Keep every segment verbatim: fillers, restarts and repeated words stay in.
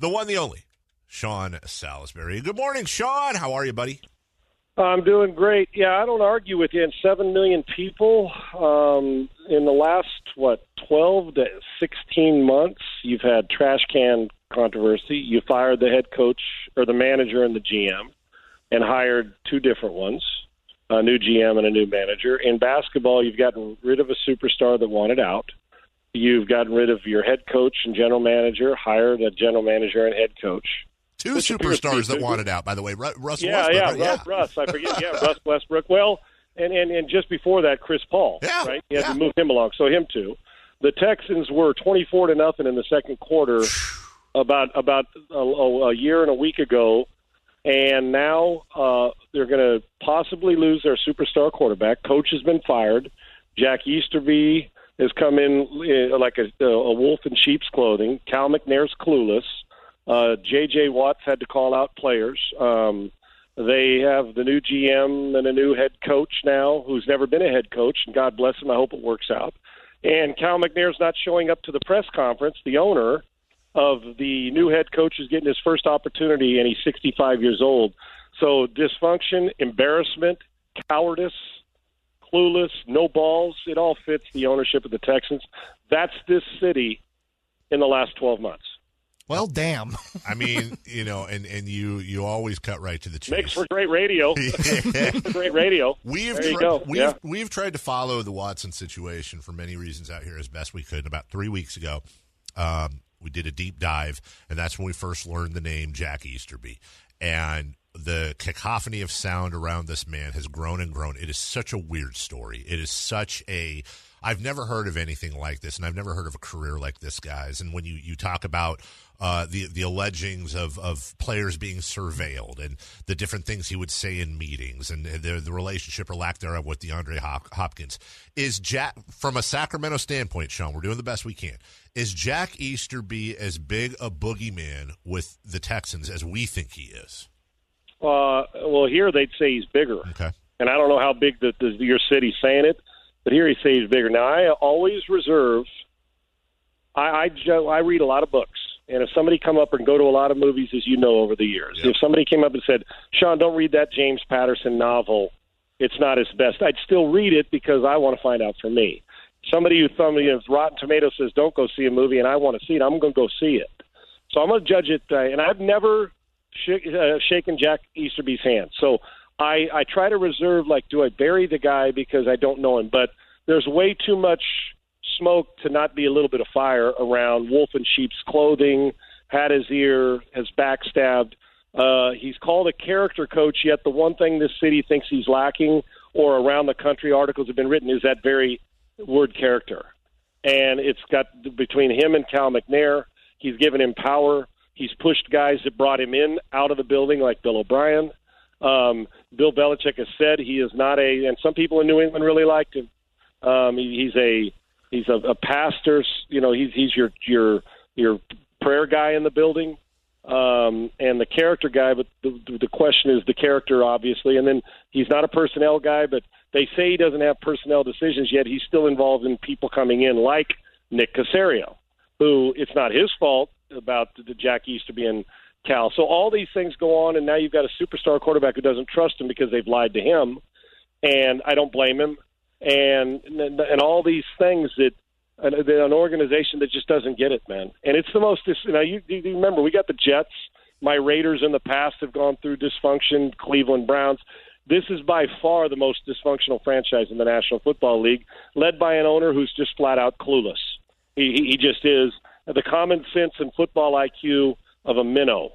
the one, the only, Sean Salisbury. Good morning, Sean. How are you, buddy? I'm doing great. Yeah, I don't argue with you. And seven million people um, in the last, what, twelve to sixteen months, you've had trash can controversy. You fired the head coach or the manager and the G M and hired two different ones, a new G M and a new manager. In basketball, you've gotten rid of a superstar that wanted out. You've gotten rid of your head coach and general manager, hired a general manager and head coach. Two Which superstars that wanted out, by the way. Russ yeah, Westbrook. Yeah, right? yeah, Russ. I forget. Yeah, Russ Westbrook. Well, and, and, and just before that, Chris Paul. Yeah, right? You had yeah. to move him along, so him too. The Texans were twenty-four to nothing in the second quarter about about a, a year and a week ago, and now uh, they're going to possibly lose their superstar quarterback. Coach has been fired. Jack Easterby has come in like a, a wolf in sheep's clothing. Cal McNair's clueless. Uh, J J. Watts had to call out players. Um, they have the new G M and a new head coach now who's never been a head coach, and God bless him. I hope it works out. And Cal McNair's not showing up to the press conference. The owner of the new head coach is getting his first opportunity, and he's sixty-five years old. So dysfunction, embarrassment, cowardice, clueless, no balls, it all fits the ownership of the Texans. That's this city in the last twelve months. Well, damn. I mean, you know, and, and you, you always cut right to the chase. Makes for great radio. Makes for great radio. We've there you tri- go. We've, yeah. we've tried to follow the Watson situation for many reasons out here as best we could. About three weeks ago, um, we did a deep dive, and that's when we first learned the name Jack Easterby. And the cacophony of sound around this man has grown and grown. It is such a weird story. It is such a... I've never heard of anything like this, and I've never heard of a career like this, guys. And when you, you talk about uh, the the allegings of, of players being surveilled and the different things he would say in meetings and the, the relationship or lack thereof with DeAndre Hop- Hopkins, is Jack, from a Sacramento standpoint, Sean, we're doing the best we can, is Jack Easterby as big a boogeyman with the Texans as we think he is? Uh, well, here they'd say he's bigger. Okay. And I don't know how big the, the, your city's saying it. But here he says bigger. Now, I always reserve I, I, I read a lot of books. And if somebody come up and go to a lot of movies, as you know, over the years, yep. if somebody came up and said, Sean, don't read that James Patterson novel, it's not his best, I'd still read it because I want to find out for me. Somebody who thumbs you know, Rotten Tomatoes says, don't go see a movie, and I want to see it, I'm going to go see it. So I'm going to judge it. Uh, and I've never sh- uh, shaken Jack Easterby's hand. So I, I try to reserve, like, do I bury the guy because I don't know him? But there's way too much smoke to not be a little bit of fire around wolf in sheep's clothing, had his ear, has backstabbed. Uh, he's called a character coach, yet the one thing this city thinks he's lacking, or around the country articles have been written, is that very word character. And it's got between him and Cal McNair, he's given him power. He's pushed guys that brought him in out of the building like Bill O'Brien. Um, Bill Belichick has said he is not a, and some people in New England really liked him. Um, he, he's a he's a, a pastor, you know. He's he's your your your prayer guy in the building, um, and the character guy. But the, the question is the character, obviously. And then he's not a personnel guy, but they say he doesn't have personnel decisions yet. He's still involved in people coming in like Nick Caserio, who it's not his fault about the, the Jack Easterby and Cal. So all these things go on, and now you've got a superstar quarterback who doesn't trust him because they've lied to him, and I don't blame him. And and all these things that an, an organization that just doesn't get it, man. And it's the most. You know, you, you remember we got the Jets. My Raiders in the past have gone through dysfunction. Cleveland Browns. This is by far the most dysfunctional franchise in the National Football League, led by an owner who's just flat out clueless. He, he just is. The common sense and football I Q of a minnow,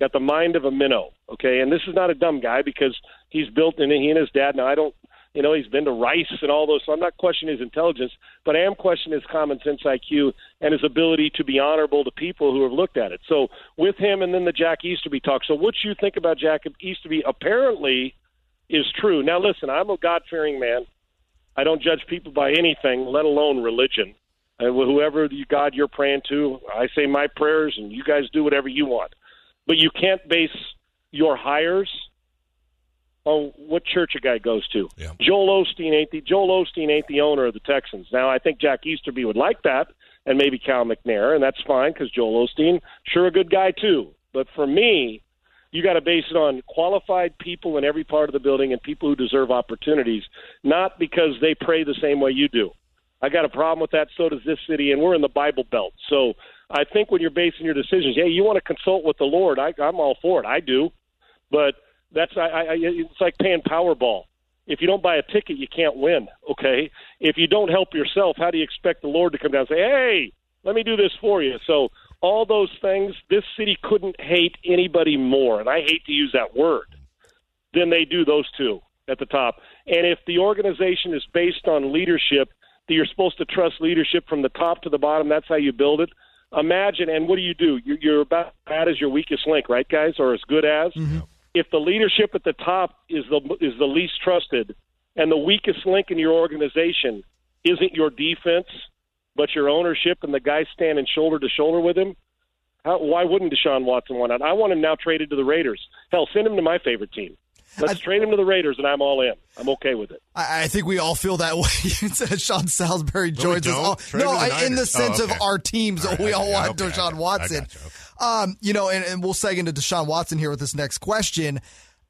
got the mind of a minnow, okay? And this is not a dumb guy because he's built, and he and his dad, now I don't, you know, he's been to Rice and all those, so I'm not questioning his intelligence, but I am questioning his common sense I Q and his ability to be honorable to people who have looked at it. So with him and then the Jack Easterby talk, so what you think about Jack Easterby apparently is true. Now listen, I'm a God-fearing man. I don't judge people by anything, let alone religion. Whoever you, God you're praying to, I say my prayers, and you guys do whatever you want. But you can't base your hires on what church a guy goes to. Yeah. Joel Osteen ain't the Joel Osteen ain't the owner of the Texans. Now I think Jack Easterby would like that and maybe Cal McNair, and that's fine because Joel Osteen, sure, a good guy too. But for me, you got to base it on qualified people in every part of the building and people who deserve opportunities, not because they pray the same way you do. I got a problem with that. So does this city, and we're in the Bible Belt. So I think when you're basing your decisions, yeah, you want to consult with the Lord. I, I'm all for it. I do. But that's I, I, it's like paying Powerball. If you don't buy a ticket, you can't win, okay? If you don't help yourself, how do you expect the Lord to come down and say, hey, let me do this for you? So all those things, this city couldn't hate anybody more, and I hate to use that word, than they do those two at the top. And if the organization is based on leadership, that you're supposed to trust leadership from the top to the bottom, that's how you build it. Imagine, and what do you do? You're about as bad as your weakest link, right, guys, or as good as? Mm-hmm. If the leadership at the top is the is the least trusted, and the weakest link in your organization isn't your defense, but your ownership and the guy standing shoulder to shoulder with him, how, why wouldn't Deshaun Watson want out? I want him now traded to the Raiders. Hell, send him to my favorite team. Let's I, trade him to the Raiders, and I'm all in. I'm okay with it. I, I think we all feel that way. Sean Salisbury joins us all. Trade no, the I, in the sense oh, okay. of our teams, all right, we all yeah, want okay, Deshaun Watson. You, okay. um, you know, and, and we'll seg into Deshaun Watson here with this next question.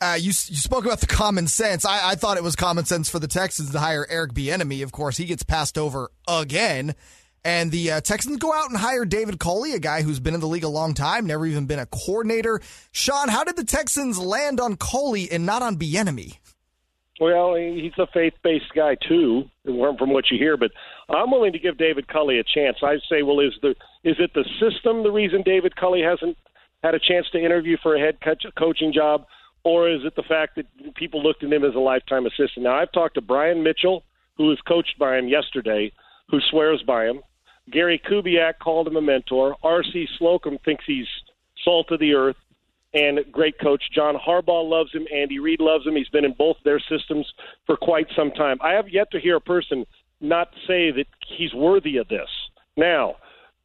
Uh, you you spoke about the common sense. I, I thought it was common sense for the Texans to hire Eric Bieniemy. Of course, he gets passed over again. And the uh, Texans go out and hire David Culley, a guy who's been in the league a long time, never even been a coordinator. Sean, how did the Texans land on Culley and not on Bieniemy? Well, he's a faith-based guy, too, from what you hear. But I'm willing to give David Culley a chance. I say, well, is the is it the system the reason David Culley hasn't had a chance to interview for a head coaching job, or is it the fact that people looked at him as a lifetime assistant? Now, I've talked to Brian Mitchell, who was coached by him yesterday, who swears by him. Gary Kubiak called him a mentor. R C Slocum thinks he's salt of the earth and great coach. John Harbaugh loves him. Andy Reid loves him. He's been in both their systems for quite some time. I have yet to hear a person not say that he's worthy of this. Now,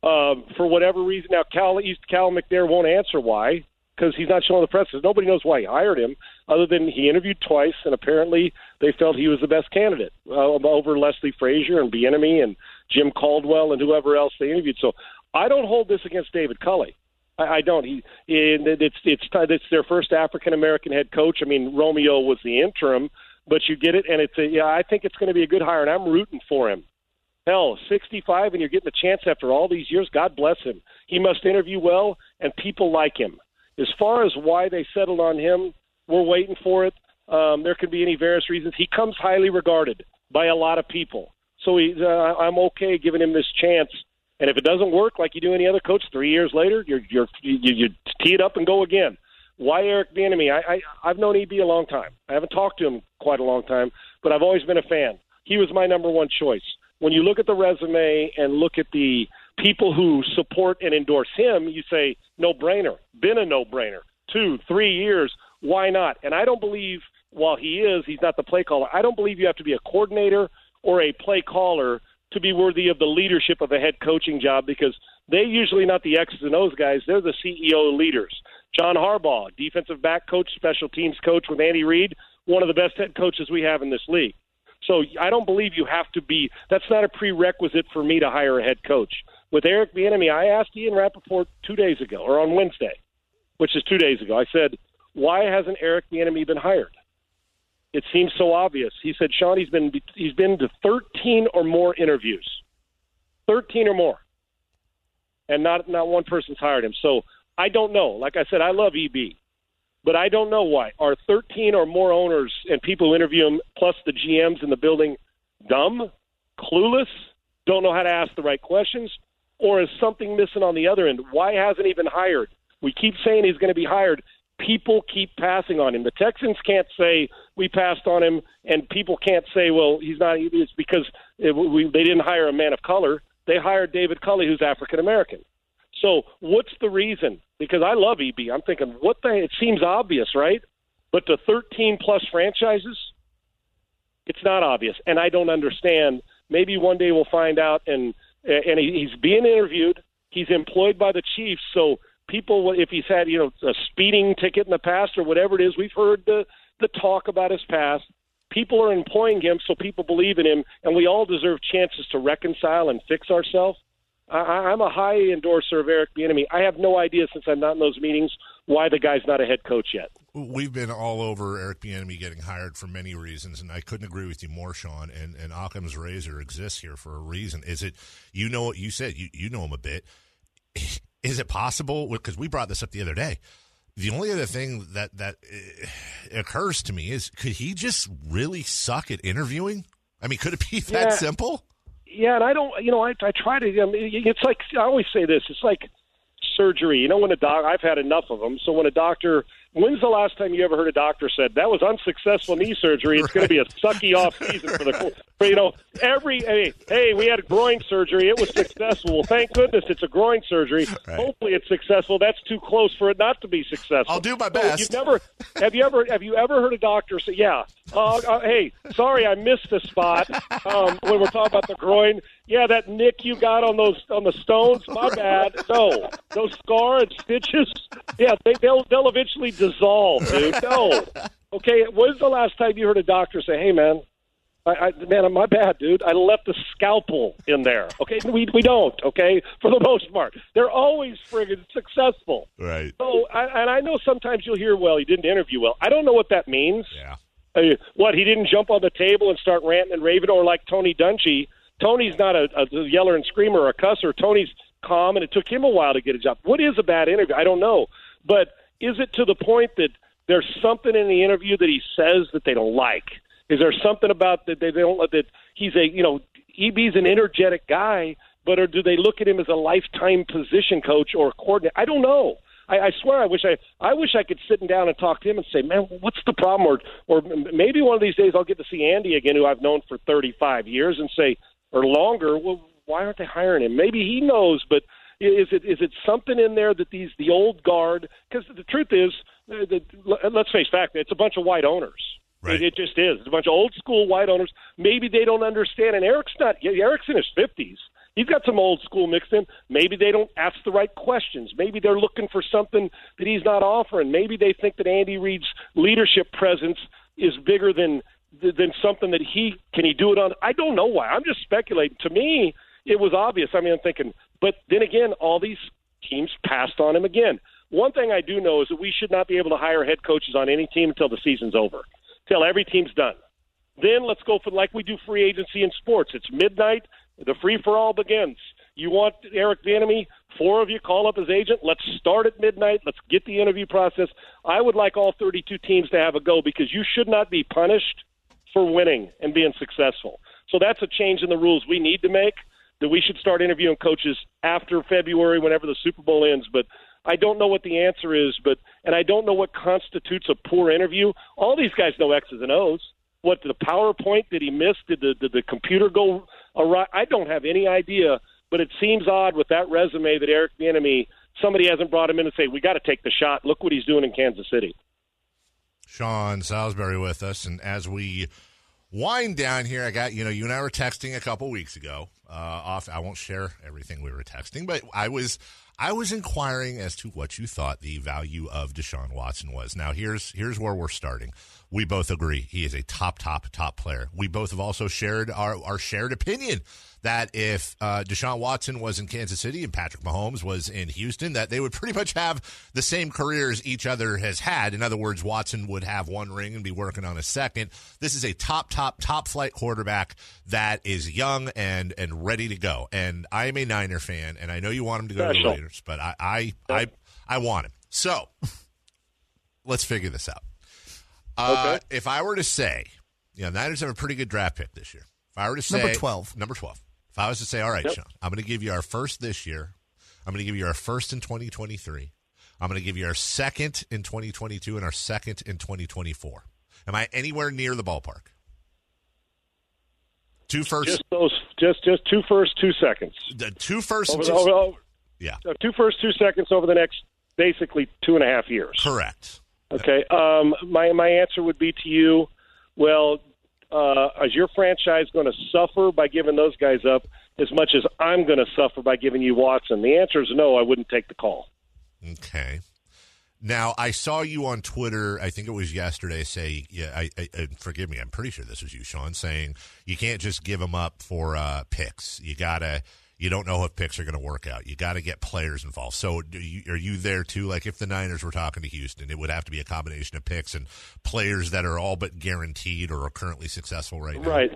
um, for whatever reason, now Cal, East, Cal McNair won't answer why, because he's not showing the press. Nobody knows why he hired him, other than he interviewed twice, and apparently they felt he was the best candidate uh, over Leslie Frazier and Bieniemy and Jim Caldwell and whoever else they interviewed. So I don't hold this against David Culley. I, I don't. He it, it's it's it's their first African American head coach. I mean, Romeo was the interim, but you get it, and it's a, yeah. I think it's going to be a good hire, and I'm rooting for him. Hell, sixty-five, and you're getting a chance after all these years. God bless him. He must interview well, and people like him. As far as why they settled on him, we're waiting for it. Um, there could be any various reasons. He comes highly regarded by a lot of people. So he's, uh, I'm okay giving him this chance. And if it doesn't work like you do any other coach, three years later, you're, you're, you you tee it up and go again. Why Eric Bieniemy? I, I, I've known E B a long time. I haven't talked to him quite a long time, but I've always been a fan. He was my number one choice. When you look at the resume and look at the people who support and endorse him, you say, no-brainer, been a no-brainer, two, three years, why not? And I don't believe, while he is, he's not the play caller, I don't believe you have to be a coordinator or a play caller to be worthy of the leadership of a head coaching job, because they're usually not the X's and O's guys, they're the C E O leaders. John Harbaugh, defensive back coach, special teams coach with Andy Reid, one of the best head coaches we have in this league. So I don't believe you have to be, that's not a prerequisite for me to hire a head coach. With Eric Bieniemy, I asked Ian Rappaport two days ago, or on Wednesday, which is two days ago. I said, why hasn't Eric Bieniemy been hired? It seems so obvious. He said, Sean, he's been he's been to thirteen or more interviews, thirteen or more, and not, not one person's hired him. So I don't know. Like I said, I love E B, but I don't know why. Are thirteen or more owners and people who interview him, plus the G Ms in the building, dumb, clueless, don't know how to ask the right questions? Or is something missing on the other end? Why hasn't he been hired? We keep saying he's going to be hired. People keep passing on him. The Texans can't say we passed on him, and people can't say, well, he's not. It's because it, we, they didn't hire a man of color. They hired David Culley, who's African American. So what's the reason? Because I love E B. I'm thinking, what the? It seems obvious, right? But to thirteen plus franchises, it's not obvious, and I don't understand. Maybe one day we'll find out. and. And he's being interviewed. He's employed by the Chiefs. So people, if he's had, you know, a speeding ticket in the past or whatever it is, we've heard the, the talk about his past. People are employing him, so people believe in him, and we all deserve chances to reconcile and fix ourselves. I, I'm a high endorser of Eric Bieniemy. I have no idea, since I'm not in those meetings, why the guy's not a head coach yet. We've been all over Eric Bieniemy getting hired for many reasons, and I couldn't agree with you more, Sean. And, and Occam's razor exists here for a reason. Is it, you know what you said, you, you know him a bit. Is it possible, because we brought this up the other day, the only other thing that, that occurs to me is, could he just really suck at interviewing? I mean, could it be that yeah. simple? Yeah, and I don't, you know, I, I try to, I mean, it's like, I always say this, it's like surgery. You know, when a doc, I've had enough of them, so when a doctor, when's the last time you ever heard a doctor said, that was unsuccessful knee surgery, it's right. going to be a sucky off season for the, for, you know, every, hey, hey, we had groin surgery, it was successful. Well, thank goodness it's a groin surgery. Right. Hopefully it's successful. That's too close for it not to be successful. I'll do my best. So you've never, have you ever, have you ever heard a doctor say, yeah, uh, uh, hey, sorry, I missed the spot um, when we're talking about the groin. Yeah, that nick you got on those, on the stones, my bad. No, those scar and stitches, yeah, they, they'll, they'll eventually dissolve, dude. No. Okay, when's the last time you heard a doctor say, hey, man, I, I, man, my bad, dude. I left the scalpel in there. Okay, we we don't, okay, for the most part. They're always friggin' successful. Right. So, I, and I know sometimes you'll hear, well, he didn't interview well. I don't know what that means. Yeah. I mean, what, he didn't jump on the table and start ranting and raving, or like Tony Dungy. Tony's not a, a yeller and screamer or a cusser. Tony's calm, and it took him a while to get a job. What is a bad interview? I don't know. But is it to the point that there's something in the interview that he says that they don't like? Is there something about that they don't that he's a you know E B's an energetic guy, but or do they look at him as a lifetime position coach or coordinator? I don't know. I, I swear, I wish I I wish I could sit down and talk to him and say, man, what's the problem? Or or maybe one of these days I'll get to see Andy again, who I've known for thirty-five years, and say, or longer. Well, why aren't they hiring him? Maybe he knows, but. Is it is it something in there that these the old guard? Because the truth is, the, let's face fact, it's a bunch of white owners. Right. It, it just is. It's a bunch of old school white owners. Maybe they don't understand. And Eric's not. Eric's in his fifties. He's got some old school mixed in. Maybe they don't ask the right questions. Maybe they're looking for something that he's not offering. Maybe they think that Andy Reid's leadership presence is bigger than than something that he can he do it on. I don't know why. I'm just speculating. To me, it was obvious. I mean, I'm thinking. But then again, all these teams passed on him again. One thing I do know is that we should not be able to hire head coaches on any team until the season's over, until every team's done. Then let's go for, like we do free agency in sports. It's midnight. The free-for-all begins. You want Eric Bieniemy, four of you call up his agent. Let's start at midnight. Let's get the interview process. I would like all thirty-two teams to have a go, because you should not be punished for winning and being successful. So that's a change in the rules we need to make. That we should start interviewing coaches after February, whenever the Super Bowl ends. But I don't know what the answer is, but and I don't know what constitutes a poor interview. All these guys know X's and O's. What, did the PowerPoint, did he miss? Did the, did the computer go awry? I don't have any idea, but it seems odd with that resume that Eric Bieniemy, somebody hasn't brought him in and say, we got to take the shot. Look what he's doing in Kansas City. Sean Salisbury with us, and as we wind down here, I got, you know, you and I were texting a couple weeks ago. Uh, off, I won't share everything we were texting, but I was, I was inquiring as to what you thought the value of Deshaun Watson was. Now, here's, here's where we're starting. We both agree he is a top, top, top player. We both have also shared our, our shared opinion that if uh, Deshaun Watson was in Kansas City and Patrick Mahomes was in Houston, that they would pretty much have the same careers each other has had. In other words, Watson would have one ring and be working on a second. This is a top, top, top flight quarterback that is young and and ready to go. And I'm a Niner fan, and I know you want him to go Special. to the Raiders, but I I, I, I want him. So let's figure this out. Uh, okay. If I were to say, you know, Niners have a pretty good draft pick this year. If I were to say number twelve, number twelve. If I was to say, all right, yep. Sean, I'm going to give you our first this year. I'm going to give you our first in twenty twenty-three. I'm going to give you our second in twenty twenty-two and our second in twenty twenty-four. Am I anywhere near the ballpark? Two firsts. Just those, just, just two firsts, two seconds. The two firsts. Over, two, over, over, yeah. Two firsts, two seconds over the next basically two and a half years. Correct. Okay. Um, my, my answer would be to you, well, Uh, is your franchise going to suffer by giving those guys up as much as I'm going to suffer by giving you Watson? The answer is no, I wouldn't take the call. Okay. Now, I saw you on Twitter, I think it was yesterday, say, yeah, I, I, I, forgive me, I'm pretty sure this was you, Sean, saying you can't just give them up for uh, picks. You got to You don't know if picks are going to work out. You got to get players involved. So do you, are you there, too? Like, if the Niners were talking to Houston, it would have to be a combination of picks and players that are all but guaranteed or are currently successful right now. Right.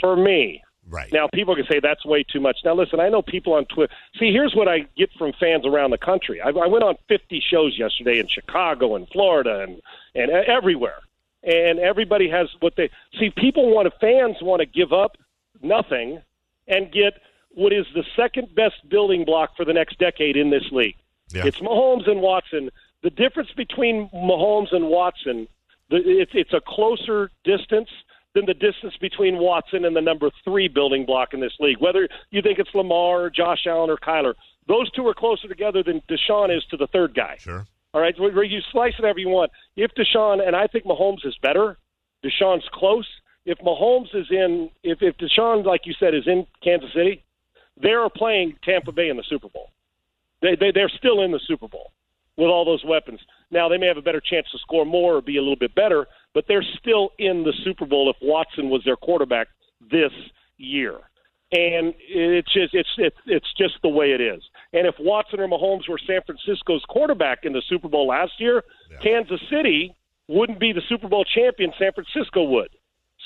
For me. Right. Now, people can say that's way too much. Now, listen, I know people on Twitter. See, here's what I get from fans around the country. I, I went on fifty shows yesterday in Chicago and Florida and, and everywhere. And everybody has what they – see, people want to – fans want to give up nothing and get – what is the second best building block for the next decade in this league. Yeah. It's Mahomes and Watson. The difference between Mahomes and Watson, it's a closer distance than the distance between Watson and the number three building block in this league. Whether you think it's Lamar or Josh Allen or Kyler, those two are closer together than Deshaun is to the third guy. Sure. All right, where you slice it however you want. If Deshaun, and I think Mahomes is better, Deshaun's close. If Mahomes is in, if, if Deshaun, like you said, is in Kansas City, they're playing Tampa Bay in the Super Bowl. They, they, they're still in the Super Bowl with all those weapons. Now, they may have a better chance to score more or be a little bit better, but they're still in the Super Bowl if Watson was their quarterback this year. And it's just, it's, it's, it's just the way it is. And if Watson or Mahomes were San Francisco's quarterback in the Super Bowl last year, yeah. Kansas City wouldn't be the Super Bowl champion. San Francisco would.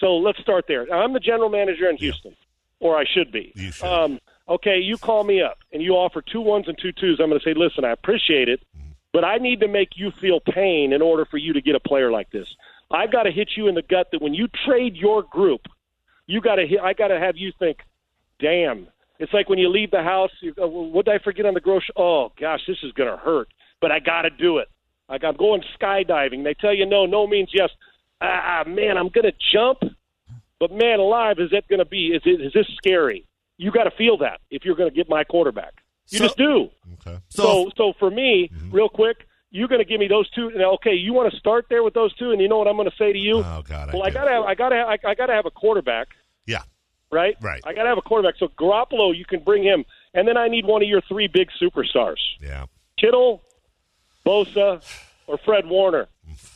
So let's start there. I'm the general manager in Houston, yeah. or I should be. You should. Um, Okay, you call me up, and you offer two ones and two twos. I'm going to say, listen, I appreciate it, but I need to make you feel pain in order for you to get a player like this. I've got to hit you in the gut that when you trade your group, you got to. Hit, I got to have you think, damn. It's like when you leave the house, you go, well, what did I forget on the grocery? Oh, gosh, this is going to hurt, but I got to do it. Like I'm going skydiving. They tell you no, no means yes. Ah, man, I'm going to jump, but man alive, is that going to be, is, it, is this scary? You got to feel that if you're going to get my quarterback. You so, just do. Okay. So, so, so for me, mm-hmm. real quick, you're going to give me those two. Now, okay, you want to start there with those two, and you know what I'm going to say to you? Oh God! Well, I, I gotta, have, I gotta, have, I, I gotta have a quarterback. Yeah. Right. Right. I gotta have a quarterback. So Garoppolo, you can bring him, and then I need one of your three big superstars. Yeah. Kittle, Bosa, or Fred Warner.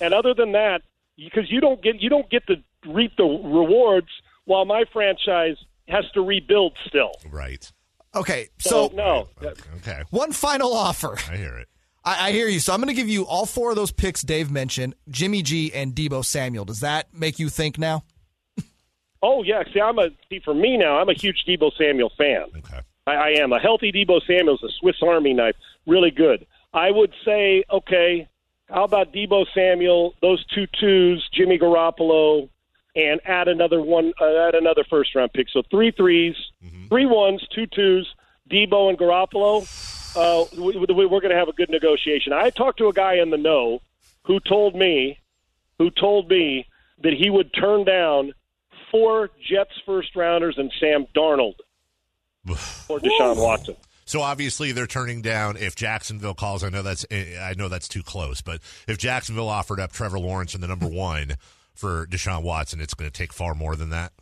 And other than that, because you don't get, you don't get to reap the rewards while my franchise has to rebuild still. Right. Okay. So, so no. Okay. One final offer. I hear it. I, I hear you. So I'm going to give you all four of those picks Dave mentioned, Jimmy G and Debo Samuel. Does that make you think now? Oh, yeah. See, I'm a, see, for me now, I'm a huge Debo Samuel fan. Okay. I, I am. A healthy Debo Samuel is a Swiss Army knife. Really good. I would say, okay, how about Debo Samuel, those two twos, Jimmy Garoppolo, and add another one, uh, add another first-round pick. So three threes, mm-hmm. three ones, two twos, Debo and Garoppolo. Uh, we, we, we're going to have a good negotiation. I talked to a guy in the know who told me, who told me that he would turn down four Jets first-rounders and Sam Darnold for Deshaun Whoa. Watson. So obviously they're turning down if Jacksonville calls. I know that's I know that's too close, but if Jacksonville offered up Trevor Lawrence in the number one. For Deshaun Watson, it's going to take far more than that.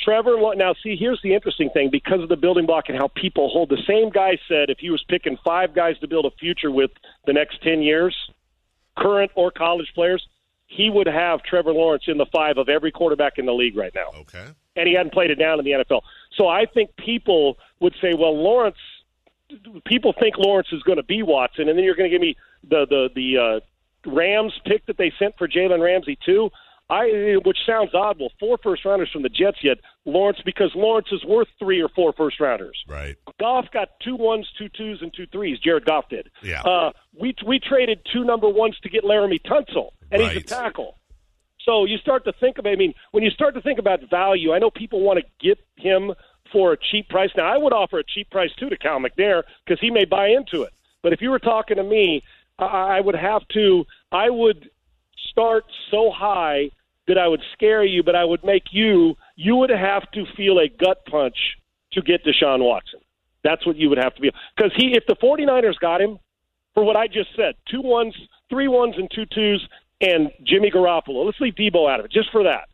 Trevor, now see, here's the interesting thing. Because of the building block and how people hold, the same guy said if he was picking five guys to build a future with the next ten years, current or college players, he would have Trevor Lawrence in the five of every quarterback in the league right now. Okay. And he hadn't played it down in the N F L. So I think people would say, well, Lawrence, people think Lawrence is going to be Watson, and then you're going to give me the, the, the uh, Rams pick that they sent for Jalen Ramsey too. I, which sounds odd. Well, four first-rounders from the Jets yet. Lawrence, because Lawrence is worth three or four first-rounders. Right. Goff got two ones, two twos, and two threes. Jared Goff did. Yeah. Uh, we we traded two number ones to get Laramie Tunsil, and right. he's a tackle. So you start to think about, I mean, when you start to think about value, I know people want to get him for a cheap price. Now, I would offer a cheap price, too, to Cal McNair because he may buy into it. But if you were talking to me, I, I would have to – I would start so high – that I would scare you, but I would make you, you would have to feel a gut punch to get Deshaun Watson. That's what you would have to be. Because he, if the 49ers got him, for what I just said, two ones, three ones and two twos, and Jimmy Garoppolo, let's leave Debo out of it, just for that.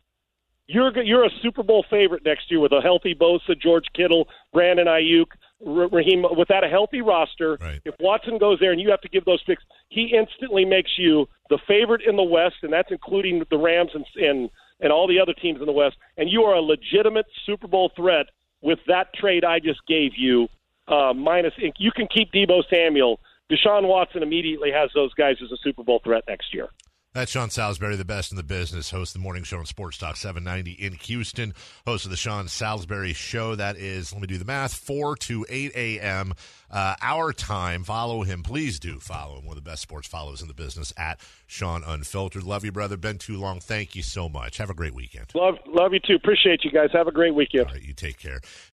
You're you're a Super Bowl favorite next year with a healthy Bosa, George Kittle, Brandon Ayuk, Raheem, without a healthy roster. Right. If Watson goes there and you have to give those picks, he instantly makes you the favorite in the West, and that's including the Rams and, and and all the other teams in the West, and you are a legitimate Super Bowl threat with that trade I just gave you uh, minus – you can keep Debo Samuel. Deshaun Watson immediately has those guys as a Super Bowl threat next year. That's Sean Salisbury, the best in the business, host of the morning show on Sports Talk seven ninety in Houston, host of the Sean Salisbury Show. That is, let me do the math, four to eight a.m. Uh, our time. Follow him. Please do follow him. One of the best sports follows in the business, at Sean Unfiltered. Love you, brother. Been too long. Thank you so much. Have a great weekend. Love, love you, too. Appreciate you guys. Have a great weekend. All right, you take care.